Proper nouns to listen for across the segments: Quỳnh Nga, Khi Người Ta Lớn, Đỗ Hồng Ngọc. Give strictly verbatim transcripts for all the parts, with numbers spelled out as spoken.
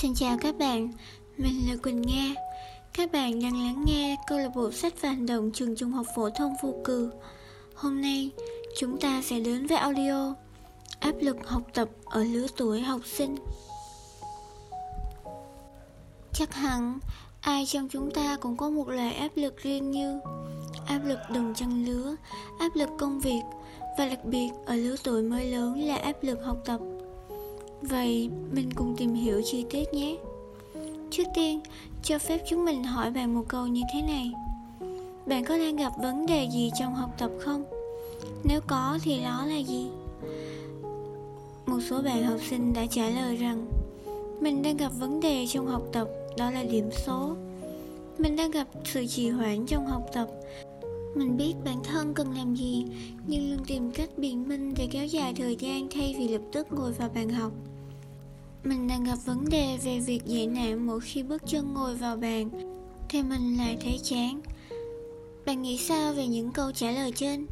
Xin chào các bạn, mình là Quỳnh Nga. Các bạn đang lắng nghe câu lạc bộ sách và hành động trường trung học phổ thông Vô Cừ. Hôm nay chúng ta sẽ đến với audio Áp lực học tập ở lứa tuổi học sinh. Chắc hẳn ai trong chúng ta cũng có một loại áp lực riêng, như áp lực đồng trang lứa, áp lực công việc và đặc biệt ở lứa tuổi mới lớn là áp lực học tập. Vậy mình cùng tìm hiểu chi tiết nhé. Trước tiên, cho phép chúng mình hỏi bạn một câu như thế này: bạn có đang gặp vấn đề gì trong học tập không? Nếu có thì đó là gì? Một số bạn học sinh đã trả lời rằng mình đang gặp vấn đề trong học tập, đó là điểm số. Mình đang gặp sự trì hoãn trong học tập. Mình biết bản thân cần làm gì, nhưng luôn tìm cách biện minh để kéo dài thời gian thay vì lập tức ngồi vào bàn học. Mình đang gặp vấn đề về việc dạy nặng mỗi khi bước chân ngồi vào bàn, thì mình lại thấy chán. Bạn nghĩ sao về những câu trả lời trên?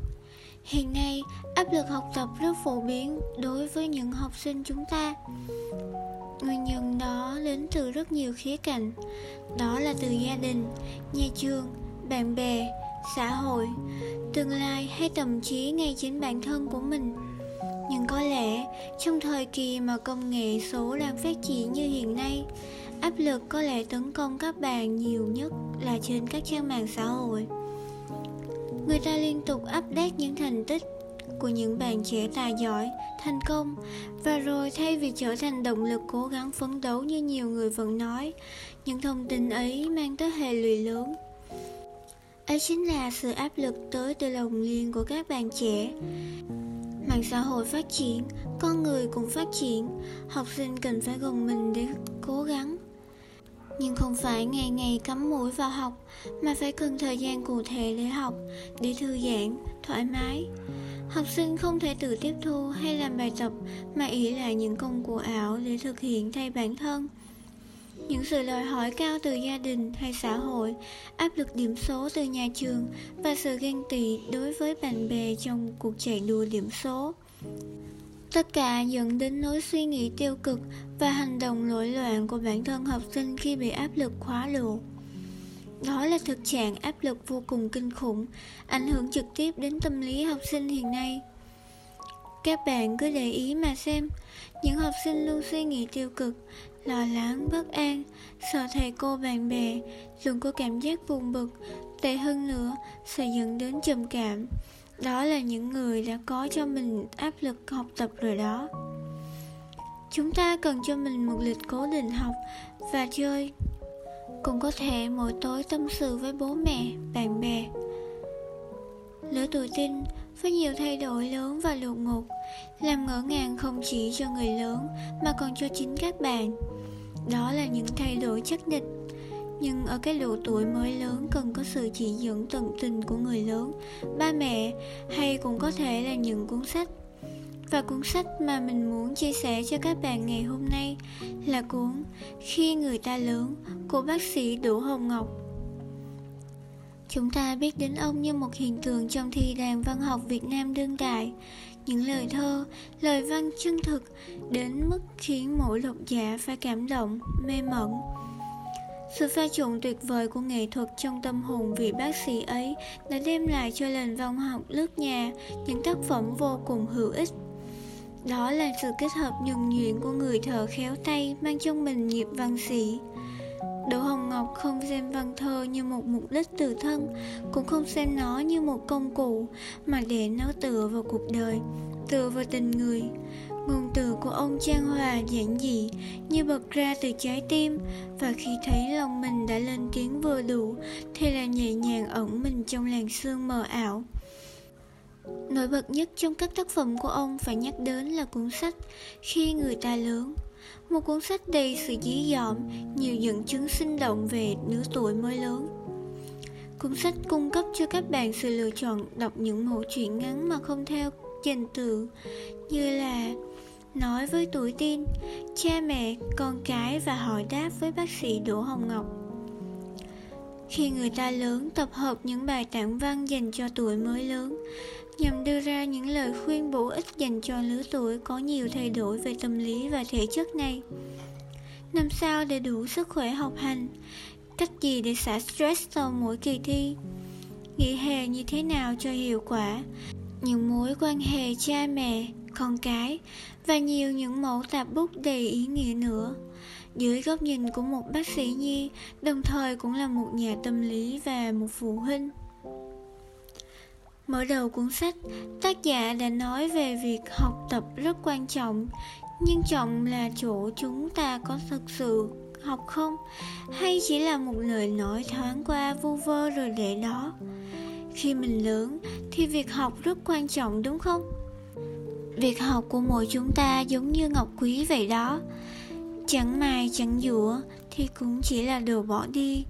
Hiện nay, áp lực học tập rất phổ biến đối với những học sinh chúng ta. Nguyên nhân đó đến từ rất nhiều khía cạnh, đó là từ gia đình, nhà trường, bạn bè, xã hội, tương lai hay thậm chí ngay chính bản thân của mình. Nhưng có lẽ trong thời kỳ mà công nghệ số đang phát triển như hiện nay, áp lực có lẽ tấn công các bạn nhiều nhất là trên các trang mạng xã hội. Người ta liên tục update những thành tích của những bạn trẻ tài giỏi, thành công, và rồi thay vì trở thành động lực cố gắng phấn đấu như nhiều người vẫn nói, những thông tin ấy mang tới hệ lụy lớn. Ấy chính là sự áp lực tới từ lòng liền của các bạn trẻ. Mạng xã hội phát triển, con người cũng phát triển, học sinh cần phải gồng mình để cố gắng. Nhưng không phải ngày ngày cắm mũi vào học, mà phải cần thời gian cụ thể để học, để thư giãn, thoải mái. Học sinh không thể tự tiếp thu hay làm bài tập mà ỷ lại những công cụ ảo để thực hiện thay bản thân. Những sự đòi hỏi cao từ gia đình hay xã hội, áp lực điểm số từ nhà trường và sự ghen tị đối với bạn bè trong cuộc chạy đua điểm số. Tất cả dẫn đến lối suy nghĩ tiêu cực và hành động rối loạn của bản thân học sinh khi bị áp lực khóa luộc. Đó là thực trạng áp lực vô cùng kinh khủng, ảnh hưởng trực tiếp đến tâm lý học sinh hiện nay. Các bạn cứ để ý mà xem, những học sinh luôn suy nghĩ tiêu cực, lo lắng, bất an, sợ thầy cô, bạn bè, luôn có cảm giác buồn bực, tệ hơn nữa sẽ dẫn đến trầm cảm. Đó là những người đã có cho mình áp lực học tập rồi đó. Chúng ta cần cho mình một lịch cố định học và chơi, cũng có thể mỗi tối tâm sự với bố mẹ, bạn bè. Lứa tuổi teen với nhiều thay đổi lớn và đột ngột làm ngỡ ngàng không chỉ cho người lớn mà còn cho chính các bạn. Đó là những thay đổi chắc nịch, nhưng ở cái độ tuổi mới lớn cần có sự chỉ dẫn tận tình của người lớn, ba mẹ hay cũng có thể là những cuốn sách. Và cuốn sách mà mình muốn chia sẻ cho các bạn ngày hôm nay là cuốn Khi Người Ta Lớn của bác sĩ Đỗ Hồng Ngọc. Chúng ta biết đến ông như một hiện tượng trong thi đàn văn học Việt Nam đương đại. Những lời thơ, lời văn chân thực đến mức khiến mỗi độc giả phải cảm động, mê mẩn. Sự pha trộn tuyệt vời của nghệ thuật trong tâm hồn vị bác sĩ ấy đã đem lại cho nền văn học nước nhà những tác phẩm vô cùng hữu ích. Đó là sự kết hợp nhuần nhuyễn của người thợ khéo tay mang trong mình nghiệp văn sĩ. Đỗ Hồng Ngọc không xem văn thơ như một mục đích tự thân, cũng không xem nó như một công cụ, mà để nó tựa vào cuộc đời, tựa vào tình người. Ngôn từ của ông chan hòa giản dị như bật ra từ trái tim, và khi thấy lòng mình đã lên tiếng vừa đủ thì là nhẹ nhàng ẩn mình trong làn sương mờ ảo. Nổi bật nhất trong các tác phẩm của ông phải nhắc đến là cuốn sách Khi Người Ta Lớn, một cuốn sách đầy sự dí dỏm, nhiều dẫn chứng sinh động về lứa tuổi mới lớn. Cuốn sách cung cấp cho các bạn sự lựa chọn đọc những mẫu truyện ngắn mà không theo trình tự, như là Nói với tuổi teen, Cha mẹ, Con cái và Hỏi đáp với bác sĩ Đỗ Hồng Ngọc. Khi Người Ta Lớn tập hợp những bài tản văn dành cho tuổi mới lớn, nhằm đưa ra những lời khuyên bổ ích dành cho lứa tuổi có nhiều thay đổi về tâm lý và thể chất này. Làm sao để đủ sức khỏe học hành? Cách gì để xả stress sau mỗi kỳ thi? Nghỉ hè như thế nào cho hiệu quả? Những mối quan hệ cha mẹ, con cái và nhiều những mẫu tạp bút đầy ý nghĩa nữa. Dưới góc nhìn của một bác sĩ nhi, đồng thời cũng là một nhà tâm lý và một phụ huynh. Mở đầu cuốn sách, tác giả đã nói về việc học tập rất quan trọng, nhưng trọng là chỗ chúng ta có thực sự học không, hay chỉ là một lời nói thoáng qua vu vơ rồi để đó. Khi mình lớn thì việc học rất quan trọng, đúng không? Việc học của mỗi chúng ta giống như ngọc quý vậy đó. Chẳng mài chẳng dũa thì cũng chỉ là đồ bỏ đi.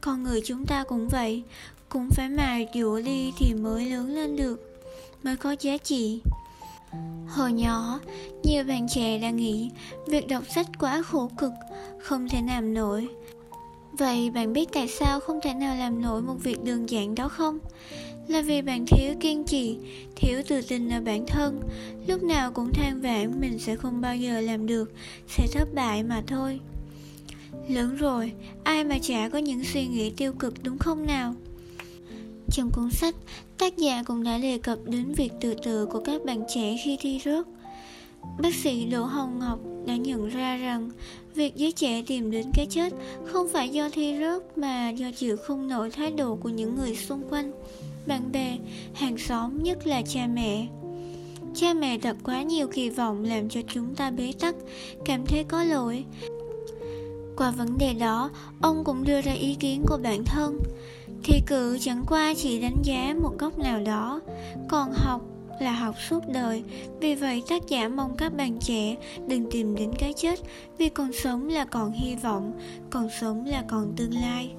Con người chúng ta cũng vậy, cũng phải mài dũa đi thì mới lớn lên được, mới có giá trị. Hồi nhỏ, nhiều bạn trẻ đã nghĩ việc đọc sách quá khổ cực, không thể làm nổi. Vậy bạn biết tại sao không thể nào làm nổi một việc đơn giản đó không? Là vì bạn thiếu kiên trì, thiếu tự tin ở bản thân, lúc nào cũng than vãn mình sẽ không bao giờ làm được, sẽ thất bại mà thôi. Lớn rồi, ai mà chả có những suy nghĩ tiêu cực, đúng không nào? Trong cuốn sách, tác giả cũng đã đề cập đến việc tự tử của các bạn trẻ khi thi rớt. Bác sĩ Đỗ Hồng Ngọc đã nhận ra rằng việc giới trẻ tìm đến cái chết không phải do thi rớt mà do chịu không nổi thái độ của những người xung quanh, bạn bè, hàng xóm, nhất là cha mẹ. Cha mẹ đặt quá nhiều kỳ vọng làm cho chúng ta bế tắc, cảm thấy có lỗi. Qua vấn đề đó, ông cũng đưa ra ý kiến của bản thân. Thi cử chẳng qua chỉ đánh giá một góc nào đó, còn học là học suốt đời. Vì vậy tác giả mong các bạn trẻ đừng tìm đến cái chết, vì còn sống là còn hy vọng, còn sống là còn tương lai.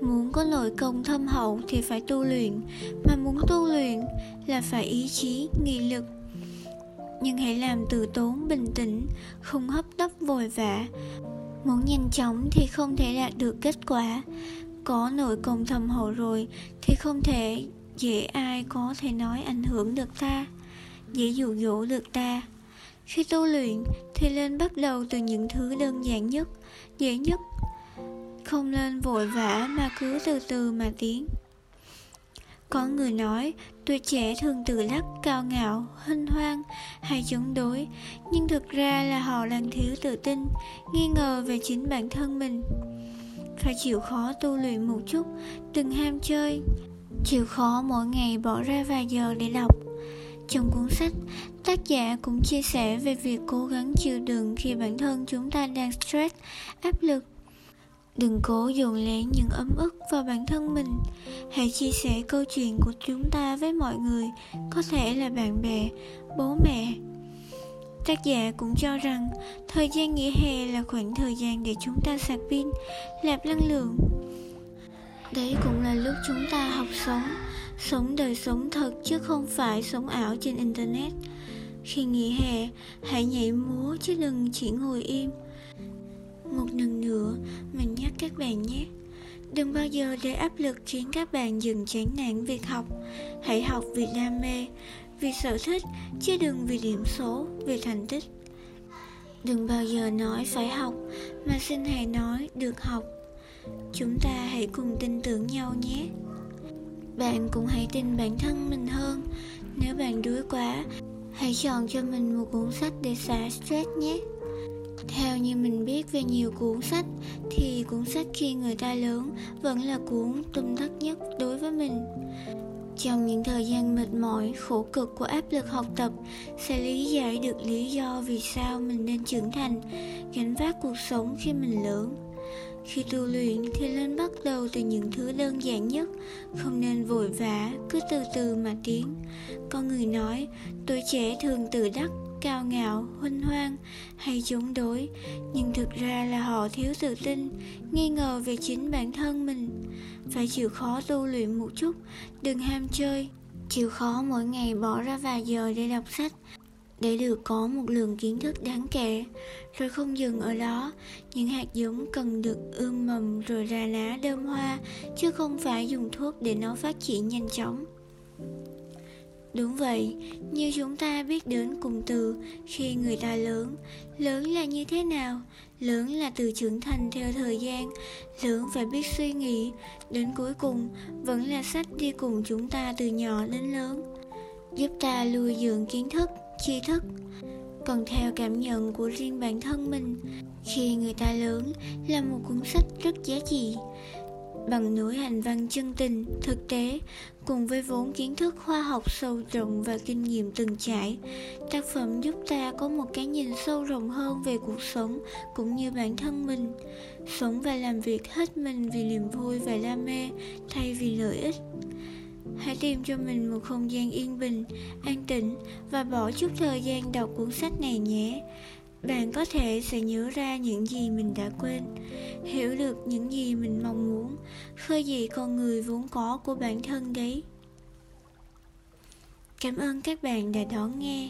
Muốn có nội công thâm hậu thì phải tu luyện, mà muốn tu luyện là phải ý chí, nghị lực. Nhưng hãy làm từ tốn, bình tĩnh, không hấp tấp vội vã. Muốn nhanh chóng thì không thể đạt được kết quả. Có nội công thâm hậu rồi thì không thể dễ ai có thể nói ảnh hưởng được ta, dễ dụ dỗ được ta. Khi tu luyện thì nên bắt đầu từ những thứ đơn giản nhất, dễ nhất. Không nên vội vã mà cứ từ từ mà tiến. Có người nói tuổi trẻ thường tự đắc, cao ngạo, hân hoan hay chống đối, nhưng thực ra là họ đang thiếu tự tin, nghi ngờ về chính bản thân mình. Phải chịu khó tu luyện một chút, đừng ham chơi. Chịu khó mỗi ngày bỏ ra vài giờ để đọc. Trong cuốn sách, tác giả cũng chia sẻ về việc cố gắng chịu đựng khi bản thân chúng ta đang stress, áp lực. Đừng cố dồn nén những ấm ức vào bản thân mình. Hãy chia sẻ câu chuyện của chúng ta với mọi người, có thể là bạn bè, bố mẹ. Tác giả cũng cho rằng thời gian nghỉ hè là khoảng thời gian để chúng ta sạc pin, nạp năng lượng. Đấy cũng là lúc chúng ta học sống, sống đời sống thật chứ không phải sống ảo trên Internet. Khi nghỉ hè, hãy nhảy múa chứ đừng chỉ ngồi im. Một lần nữa, mình nhắc các bạn nhé. Đừng bao giờ để áp lực khiến các bạn dừng chán nản việc học. Hãy học vì đam mê, vì sở thích, chứ đừng vì điểm số, vì thành tích. Đừng bao giờ nói phải học, mà xin hãy nói được học. Chúng ta hãy cùng tin tưởng nhau nhé. Bạn cũng hãy tin bản thân mình hơn. Nếu bạn đuối quá, hãy chọn cho mình một cuốn sách để xả stress nhé. Theo như mình biết về nhiều cuốn sách thì cuốn sách Khi Người Ta Lớn vẫn là cuốn tâm đắc nhất đối với mình. Trong những thời gian mệt mỏi, khổ cực của áp lực học tập sẽ lý giải được lý do vì sao mình nên trưởng thành, gánh vác cuộc sống khi mình lớn. Khi tu luyện thì nên bắt đầu từ những thứ đơn giản nhất, không nên vội vã, cứ từ từ mà tiến. Có người nói tuổi trẻ thường tự đắc, cao ngạo, huênh hoang hay chống đối, nhưng thực ra là họ thiếu tự tin, nghi ngờ về chính bản thân mình. Phải chịu khó tu luyện một chút, đừng ham chơi. Chịu khó mỗi ngày bỏ ra vài giờ để đọc sách, để được có một lượng kiến thức đáng kể. Rồi không dừng ở đó, những hạt giống cần được ươm mầm rồi ra lá đơm hoa, chứ không phải dùng thuốc để nó phát triển nhanh chóng. Đúng vậy, như chúng ta biết đến cụm từ khi người ta lớn. Lớn là như thế nào? Lớn là từ trưởng thành theo thời gian. Lớn phải biết suy nghĩ. Đến cuối cùng, vẫn là sách đi cùng chúng ta từ nhỏ đến lớn, giúp ta nuôi dưỡng kiến thức, tri thức. Còn theo cảm nhận của riêng bản thân mình, Khi Người Ta Lớn là một cuốn sách rất giá trị. Bằng nỗi hành văn chân tình, thực tế, cùng với vốn kiến thức khoa học sâu rộng và kinh nghiệm từng trải, tác phẩm giúp ta có một cái nhìn sâu rộng hơn về cuộc sống cũng như bản thân mình. Sống và làm việc hết mình vì niềm vui và đam mê thay vì lợi ích. Hãy tìm cho mình một không gian yên bình, an tĩnh và bỏ chút thời gian đọc cuốn sách này nhé. Bạn có thể sẽ nhớ ra những gì mình đã quên, hiểu được những gì mình mong muốn, khơi dậy con người vốn có của bản thân đấy. Cảm ơn các bạn đã đón nghe.